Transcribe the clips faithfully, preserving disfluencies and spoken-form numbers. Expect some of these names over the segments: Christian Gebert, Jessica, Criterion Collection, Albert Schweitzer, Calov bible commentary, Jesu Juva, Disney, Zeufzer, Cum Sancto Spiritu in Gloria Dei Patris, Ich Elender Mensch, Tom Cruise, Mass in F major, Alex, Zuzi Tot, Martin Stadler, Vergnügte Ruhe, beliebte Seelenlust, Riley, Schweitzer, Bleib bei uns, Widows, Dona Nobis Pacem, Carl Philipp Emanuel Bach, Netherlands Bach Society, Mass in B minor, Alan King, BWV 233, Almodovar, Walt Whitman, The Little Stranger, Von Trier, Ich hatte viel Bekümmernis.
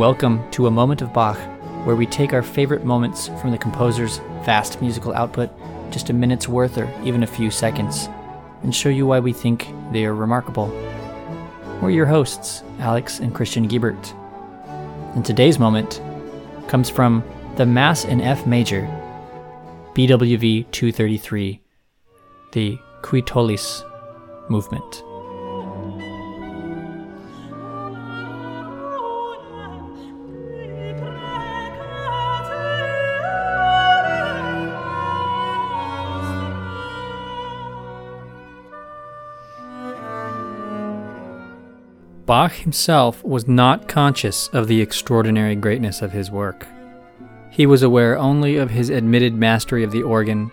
Welcome to A Moment of Bach, where we take our favorite moments from the composer's vast musical output, just a minute's worth or even a few seconds, and show you why we think they are remarkable. We're your hosts, Alex and Christian Gebert. And today's moment comes from the Mass in F major, B W V two thirty-three, the Qui tollis movement. Bach himself was not conscious of the extraordinary greatness of his work. He was aware only of his admitted mastery of the organ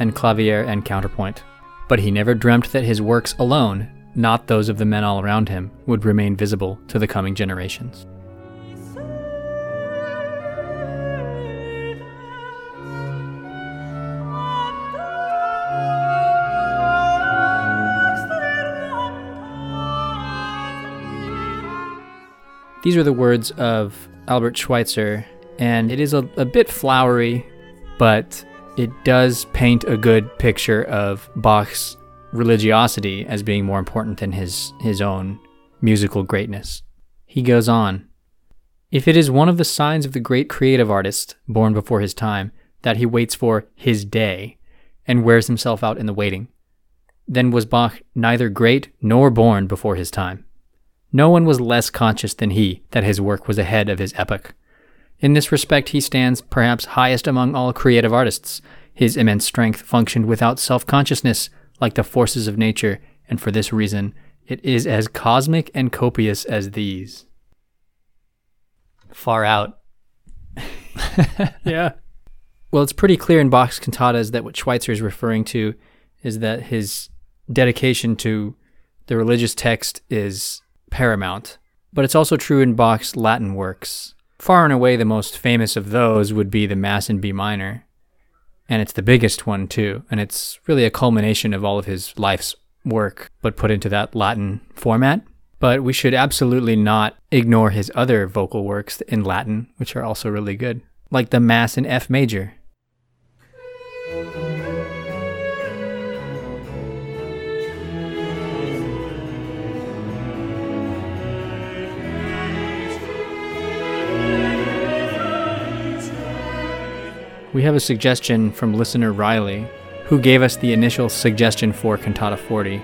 and clavier and counterpoint, but he never dreamt that his works alone, not those of the men all around him, would remain visible to the coming generations. These are the words of Albert Schweitzer, and it is a, a bit flowery, but it does paint a good picture of Bach's religiosity as being more important than his, his own musical greatness. He goes on, "If it is one of the signs of the great creative artist, born before his time, that he waits for his day and wears himself out in the waiting, then was Bach neither great nor born before his time. No one was less conscious than he that his work was ahead of his epoch. In this respect he stands perhaps highest among all creative artists. His immense strength functioned without self-consciousness, like the forces of nature, and for this reason it is as cosmic and copious as these." Far out. Yeah. Well, it's pretty clear in Bach's cantatas that what Schweitzer is referring to is that his dedication to the religious text is paramount, but it's also true in Bach's Latin works. Far and away the most famous of those would be the Mass in B minor, and it's the biggest one too, and it's really a culmination of all of his life's work, but put into that Latin format. But we should absolutely not ignore his other vocal works in Latin, which are also really good, like the Mass in F major. We have a suggestion from listener Riley, who gave us the initial suggestion for Cantata forty,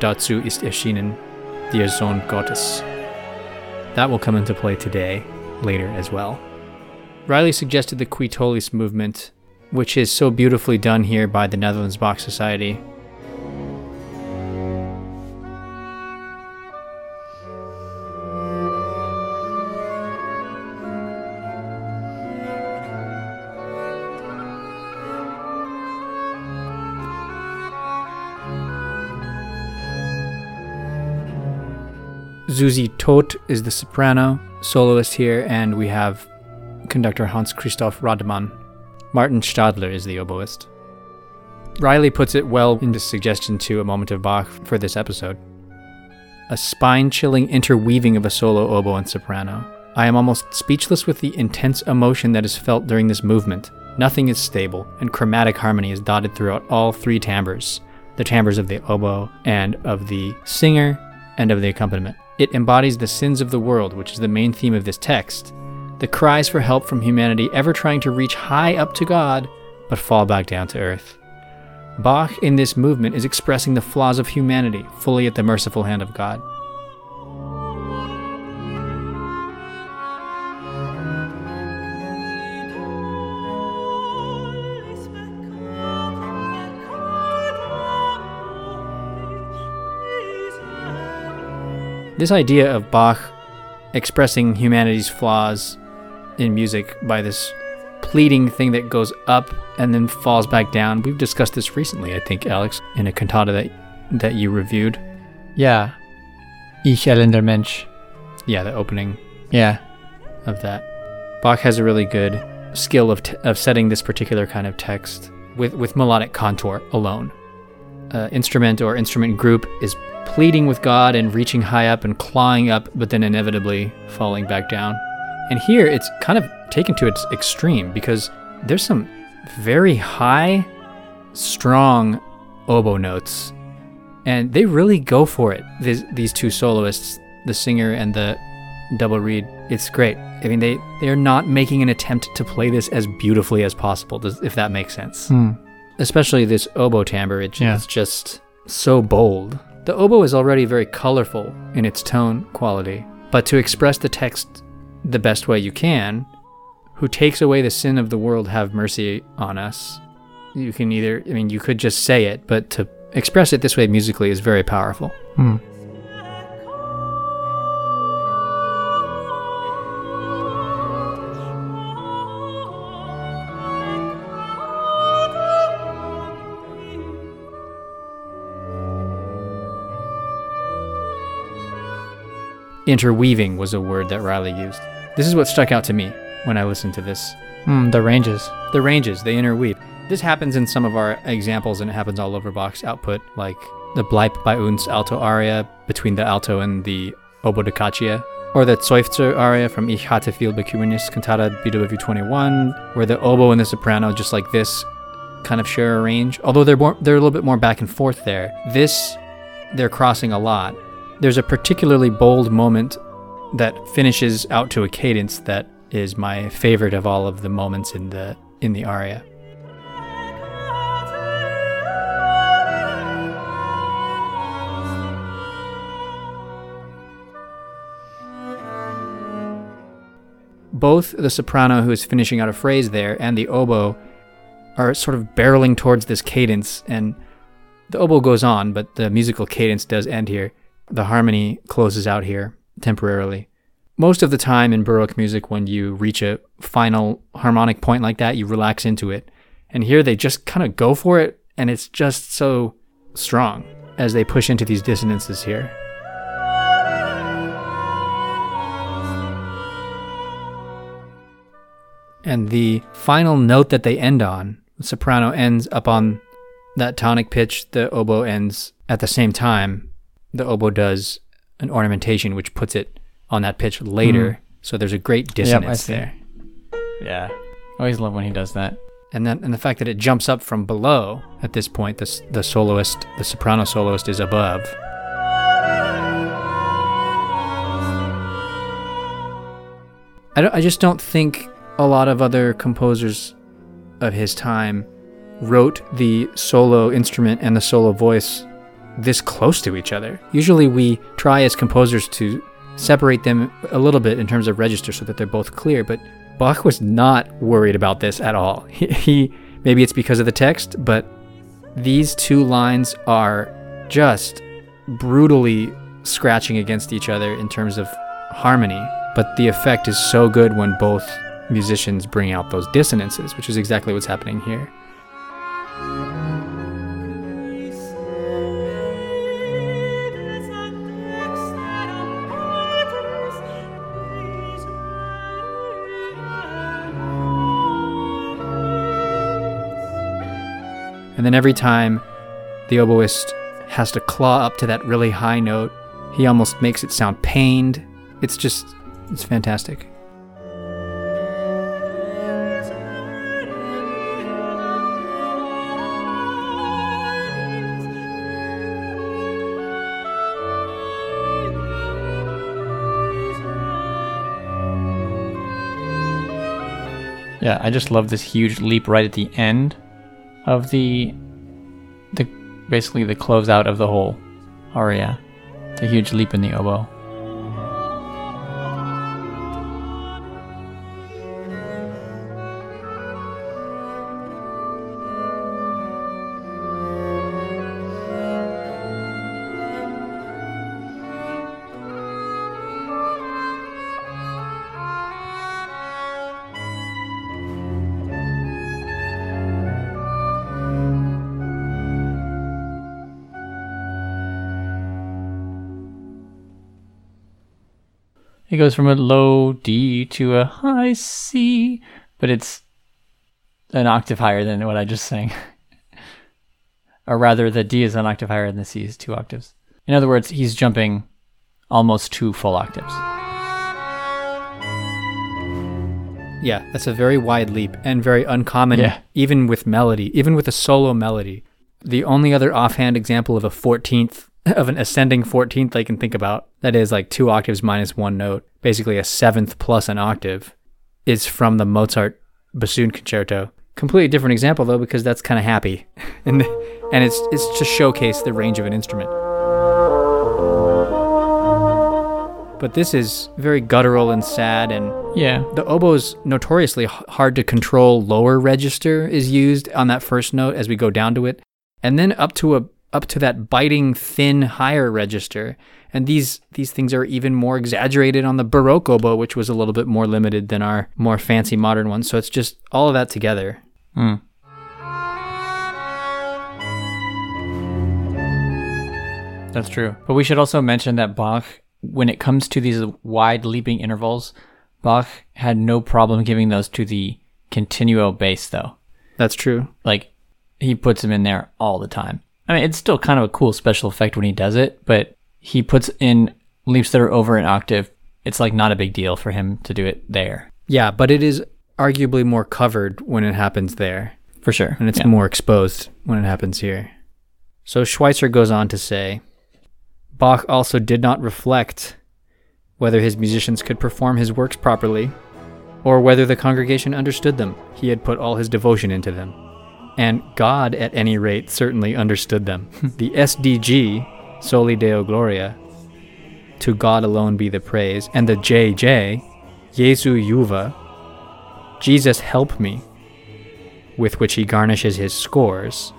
Dazu ist erschienen der Sohn Gottes. That will come into play today, later as well. Riley suggested the Qui tollis movement, which is so beautifully done here by the Netherlands Bach Society. Zuzi Tot is the soprano soloist here, and we have conductor Hans-Christoph Radman. Martin Stadler is the oboist. Riley puts it well into suggestion to A Moment of Bach for this episode. "A spine-chilling interweaving of a solo oboe and soprano. I am almost speechless with the intense emotion that is felt during this movement. Nothing is stable, and chromatic harmony is dotted throughout all three timbres, the timbres of the oboe and of the singer and of the accompaniment. It embodies the sins of the world, which is the main theme of this text, the cries for help from humanity ever trying to reach high up to God, but fall back down to earth. Bach in this movement is expressing the flaws of humanity fully at the merciful hand of God." This idea of Bach expressing humanity's flaws in music by this pleading thing that goes up and then falls back down, we've discussed this recently, I think, Alex, in a cantata that that you reviewed. Yeah. Ich Elender Mensch. Yeah, the opening yeah. of that. Bach has a really good skill of t- of setting this particular kind of text with, with melodic contour alone. Uh, instrument or instrument group is pleading with God and reaching high up and clawing up, but then inevitably falling back down. And here it's kind of taken to its extreme because there's some very high, strong oboe notes, and they really go for it. These, these two soloists, the singer and the double reed, it's great. I mean, they, they are not making an attempt to play this as beautifully as possible, if that makes sense. Mm. Especially this oboe timbre, it, yeah. it's just so bold. The oboe is already very colorful in its tone quality, but to express the text the best way you can, who takes away the sin of the world, have mercy on us. You can either, I mean, you could just say it, but to express it this way musically is very powerful. Mm. Interweaving was a word that Riley used. This is what stuck out to me when I listened to this. Mm, the ranges. The ranges, they interweave. This happens in some of our examples, and it happens all over Bach's output, like the Bleib bei uns alto aria between the alto and the oboe de Caccia, or the Zeufzer aria from Ich hatte viel Bekümmernis, Cantata B W V twenty-one, where the oboe and the soprano, just like this, kind of share a range. Although they're, more, they're a little bit more back and forth there. This, they're crossing a lot. There's a particularly bold moment that finishes out to a cadence that is my favorite of all of the moments in the in the aria. Both the soprano, who is finishing out a phrase there, and the oboe are sort of barreling towards this cadence, and the oboe goes on, but the musical cadence does end here. The harmony closes out here temporarily. Most of the time in Baroque music, when you reach a final harmonic point like that, you relax into it. And here they just kind of go for it, and it's just so strong as they push into these dissonances here. And the final note that they end on, the soprano ends up on that tonic pitch, the oboe ends at the same time. The oboe does an ornamentation which puts it on that pitch later, mm. so there's a great dissonance yep, there. Yeah, I always love when he does that. And then, and the fact that it jumps up from below at this point, the the soloist, the soprano soloist, is above. I don't, I just don't think a lot of other composers of his time wrote the solo instrument and the solo voice this close to each other. Usually we try as composers to separate them a little bit in terms of register so that they're both clear, but Bach was not worried about this at all. He, he maybe it's because of the text, but these two lines are just brutally scratching against each other in terms of harmony, but the effect is so good when both musicians bring out those dissonances, which is exactly what's happening here. And then every time the oboist has to claw up to that really high note, he almost makes it sound pained. It's just, it's fantastic. Yeah, I just love this huge leap right at the end of the, the basically the closeout of the whole aria, the huge leap in the oboe. It goes from a low D to a high C, but it's an octave higher than what I just sang. Or rather, the D is an octave higher than the C is two octaves. In other words, he's jumping almost two full octaves. yeah, that's a very wide leap and very uncommon, yeah. even with melody, even with a solo melody. The only other offhand example of a fourteenth, of an ascending fourteenth I can think about, that is like two octaves minus one note, basically a seventh plus an octave, is from the Mozart bassoon concerto. Completely different example though, because that's kind of happy, and and it's it's to showcase the range of an instrument. But this is very guttural and sad, and yeah, the oboe's notoriously hard to control. Lower register is used on that first note as we go down to it, and then up to a up to that biting thin higher register. And these these things are even more exaggerated on the Baroque oboe, which was a little bit more limited than our more fancy modern ones. So it's just all of that together. Mm. That's true. But we should also mention that Bach, when it comes to these wide leaping intervals, Bach had no problem giving those to the continuo bass, though. That's true. Like, he puts them in there all the time. I mean, it's still kind of a cool special effect when he does it, but he puts in leaps that are over an octave. It's like not a big deal for him to do it there. Yeah, but it is arguably more covered when it happens there. For sure. And it's yeah. more exposed when it happens here. So Schweitzer goes on to say, Bach also did not reflect whether his musicians could perform his works properly or whether the congregation understood them. He had put all his devotion into them. And God, at any rate, certainly understood them. The S D G, Soli Deo Gloria, to God alone be the praise, and the J J, Jesu Juva, Jesus help me, with which he garnishes his scores,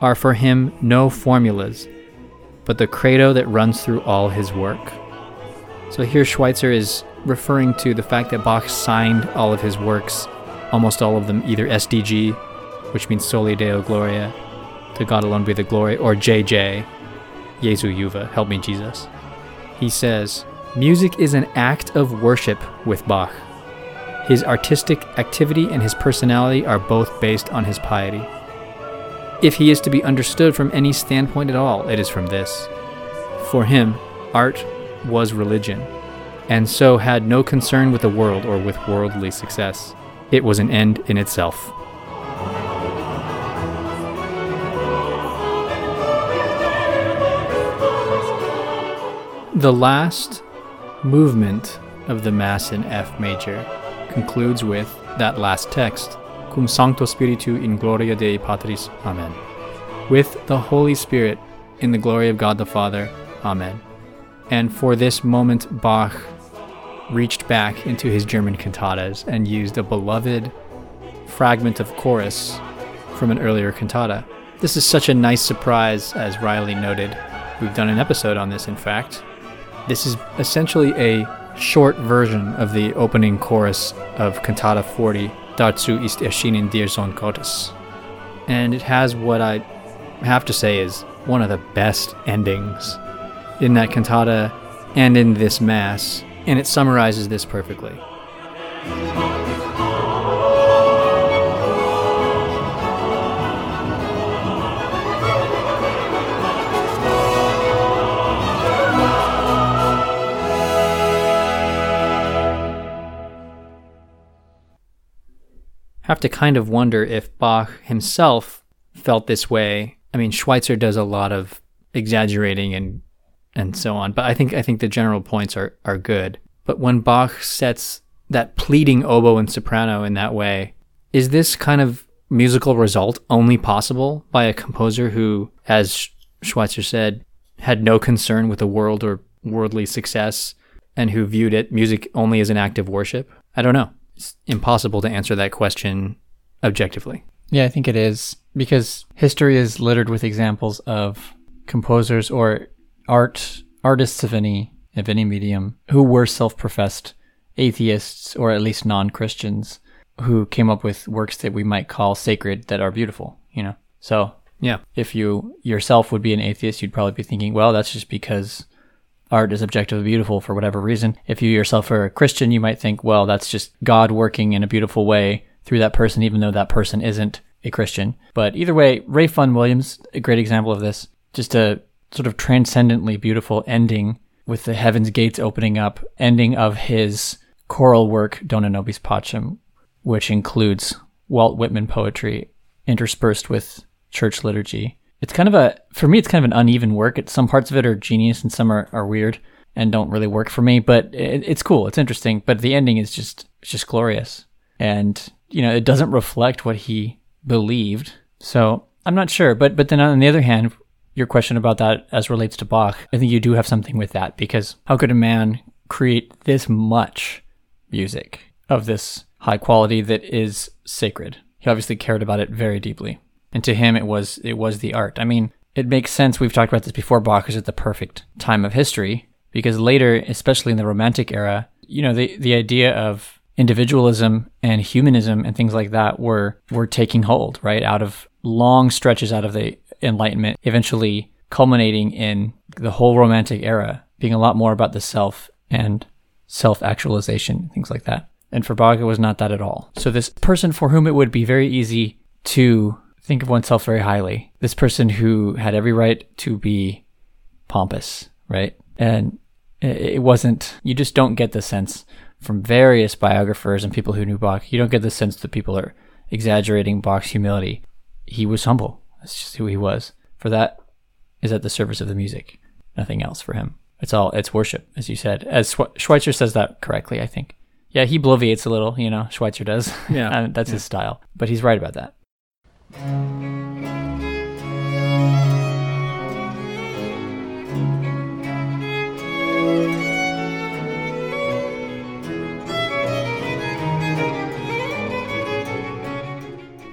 are for him no formulas, but the credo that runs through all his work. So here Schweitzer is referring to the fact that Bach signed all of his works, almost all of them, either S D G, which means Soli Deo Gloria, to God alone be the glory, or J J, Jesu Juva, help me Jesus. He says, music is an act of worship with Bach. His artistic activity and his personality are both based on his piety. If he is to be understood from any standpoint at all, it is from this. For him, art was religion, and so had no concern with the world or with worldly success. It was an end in itself. The last movement of the Mass in F major concludes with that last text, Cum Sancto Spiritu in Gloria Dei Patris, Amen. With the Holy Spirit in the glory of God the Father, Amen. And for this moment, Bach reached back into his German cantatas and used a beloved fragment of chorus from an earlier cantata. This is such a nice surprise, as Riley noted. We've done an episode on this, in fact. This is essentially a short version of the opening chorus of Cantata forty, Dazu ist erschienen der Sohn Gottes. And it has what I have to say is one of the best endings in that cantata and in this Mass, and it summarizes this perfectly. Have to kind of wonder if Bach himself felt this way. I mean, Schweitzer does a lot of exaggerating and and so on, but I think I think the general points are, are good. But when Bach sets that pleading oboe and soprano in that way, is this kind of musical result only possible by a composer who, as Schweitzer said, had no concern with the world or worldly success, and who viewed it music only as an act of worship? I don't know. It's impossible to answer that question objectively. Yeah, I think it is, because history is littered with examples of composers or art artists of any of any medium who were self-professed atheists or at least non-Christians who came up with works that we might call sacred that are beautiful, you know. So, yeah, if you yourself would be an atheist, you'd probably be thinking, well, that's just because art is objectively beautiful for whatever reason. If you yourself are a Christian, you might think, well, that's just God working in a beautiful way through that person, even though that person isn't a Christian. But either way, Ralph Vaughan Williams, a great example of this, just a sort of transcendently beautiful ending with the heaven's gates opening up, ending of his choral work Dona Nobis Pacem, which includes Walt Whitman poetry interspersed with church liturgy. It's kind of a, for me, it's kind of an uneven work. It, some parts of it are genius and some are, are weird and don't really work for me, but it, it's cool. It's interesting. But the ending is just, it's just glorious. And, you know, it doesn't reflect what he believed. So I'm not sure. But, but then on the other hand, your question about that as relates to Bach, I think you do have something with that, because how could a man create this much music of this high quality that is sacred? He obviously cared about it very deeply. And to him, it was it was the art. I mean, it makes sense. We've talked about this before. Bach is at the perfect time of history, because later, especially in the Romantic era, you know, the, the idea of individualism and humanism and things like that were were taking hold, right? Out of long stretches out of the Enlightenment, eventually culminating in the whole Romantic era being a lot more about the self and self-actualization, things like that. And for Bach, it was not that at all. So this person for whom it would be very easy to think of oneself very highly, this person who had every right to be pompous, right? And it wasn't, you just don't get the sense from various biographers and people who knew Bach, you don't get the sense that people are exaggerating Bach's humility. He was humble. That's just who he was. For that is at the service of the music. Nothing else for him. It's all, it's worship, as you said. As Schweitzer says that correctly, I think. Yeah, he bloviates a little, you know, Schweitzer does. Yeah. That's yeah. his style. But he's right about that.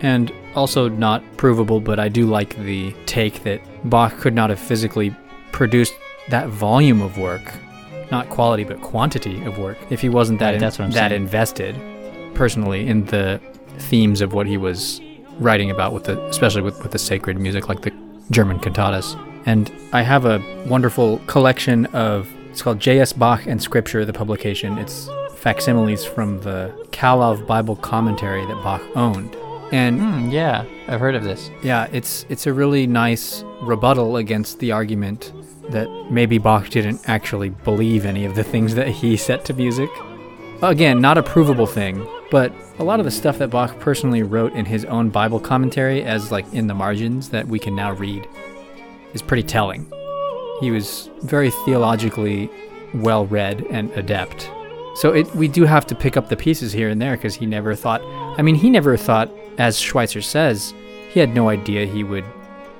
And also not provable, but I do like the take that Bach could not have physically produced that volume of work, not quality but quantity of work, if he wasn't that, right, in, that invested personally in the themes of what he was writing about, with the, especially with, with the sacred music like the German cantatas. And I have a wonderful collection of, it's called J S Bach and Scripture, the publication. It's facsimiles from the Calov Bible commentary that Bach owned. And mm, yeah, I've heard of this. Yeah, it's it's a really nice rebuttal against the argument that maybe Bach didn't actually believe any of the things that he set to music. Again, not a provable thing, but a lot of the stuff that Bach personally wrote in his own Bible commentary, as like in the margins that we can now read, is pretty telling. He was very theologically well-read and adept. So it, we do have to pick up the pieces here and there, because he never thought, I mean, he never thought, as Schweitzer says, he had no idea he would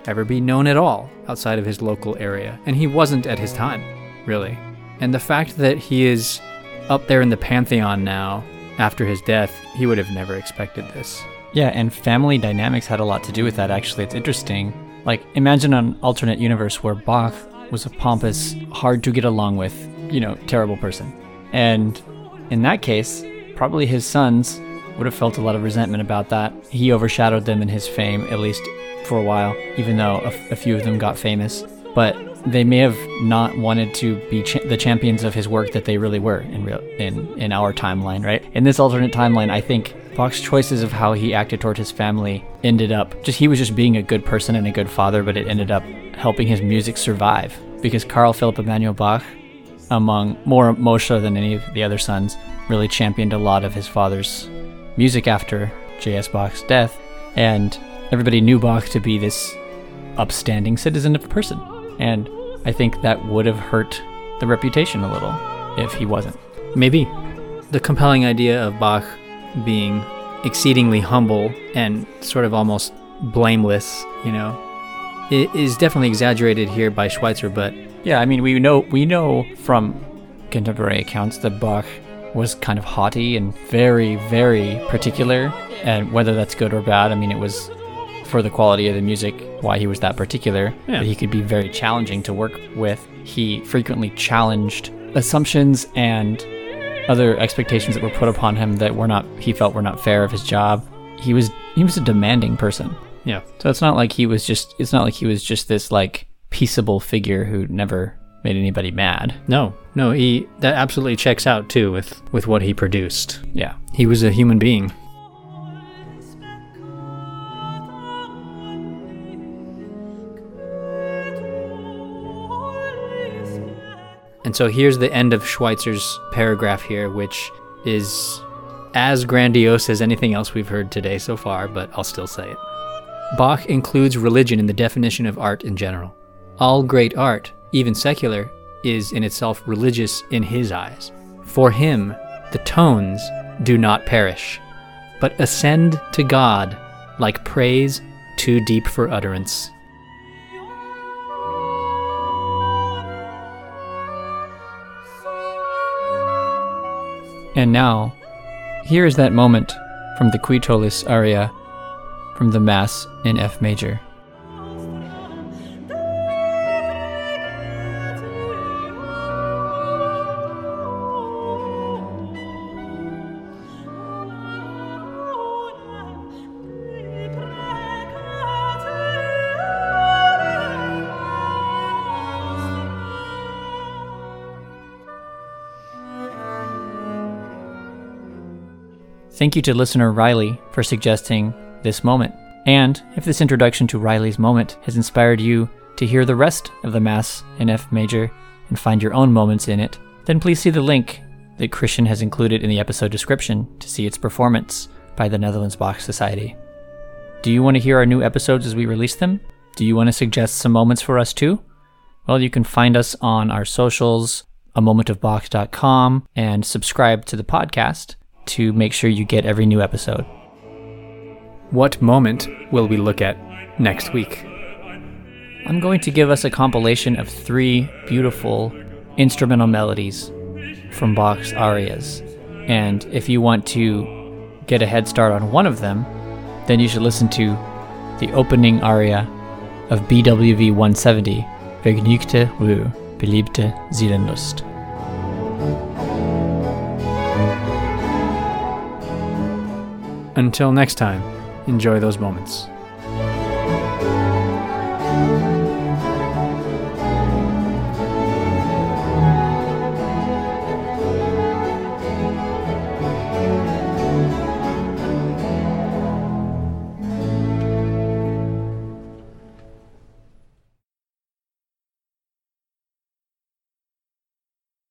ever be known at all outside of his local area. And he wasn't at his time, really. And the fact that he is up there in the Pantheon now, after his death, he would have never expected this. Yeah, and family dynamics had a lot to do with that, actually. It's interesting. Like, imagine an alternate universe where Bach was a pompous, hard-to-get-along with, you know, terrible person. And in that case, probably his sons would have felt a lot of resentment about that. He overshadowed them in his fame, at least for a while, even though a, f- a few of them got famous. But they may have not wanted to be cha- the champions of his work that they really were in, real- in in our timeline, right? In this alternate timeline, I think Bach's choices of how he acted toward his family ended up, just he was just being a good person and a good father, but it ended up helping his music survive. Because Carl Philipp Emanuel Bach, among more Moshe than any of the other sons, really championed a lot of his father's music after J S. Bach's death, and everybody knew Bach to be this upstanding citizen of a person. And I think that would have hurt the reputation a little if he wasn't. Maybe. The compelling idea of Bach being exceedingly humble and sort of almost blameless, you know, it is definitely exaggerated here by Schweitzer, but... Yeah, I mean, we know we know from contemporary accounts that Bach was kind of haughty and very, very particular, and whether that's good or bad, I mean, it was for the quality of the music why he was that particular. Yeah. But he could be very challenging to work with. He frequently challenged assumptions and other expectations that were put upon him that were not, he felt were not fair of his job. He was he was a demanding person. Yeah. So it's not like he was just it's not like he was just this like peaceable figure who never made anybody mad. No, no, he that absolutely checks out too with, with what he produced. Yeah. He was a human being. And so here's the end of Schweitzer's paragraph here, which is as grandiose as anything else we've heard today so far, but I'll still say it. Bach includes religion in the definition of art in general. All great art, even secular, is in itself religious in his eyes. For him, the tones do not perish, but ascend to God like praise too deep for utterance. And now, here is that moment from the Qui tollis aria from the Mass in F major. Thank you to listener Riley for suggesting this moment. And if this introduction to Riley's moment has inspired you to hear the rest of the Mass in F major and find your own moments in it, then please see the link that Christian has included in the episode description to see its performance by the Netherlands Bach Society. Do you want to hear our new episodes as we release them? Do you want to suggest some moments for us too? Well, you can find us on our socials, a moment of bach dot com, and subscribe to the podcast to make sure you get every new episode. What moment will we look at next week? I'm going to give us a compilation of three beautiful instrumental melodies from Bach's arias. And if you want to get a head start on one of them, then you should listen to the opening aria of B W V one seventy, Vergnügte Ruhe, beliebte Seelenlust. Until next time, enjoy those moments.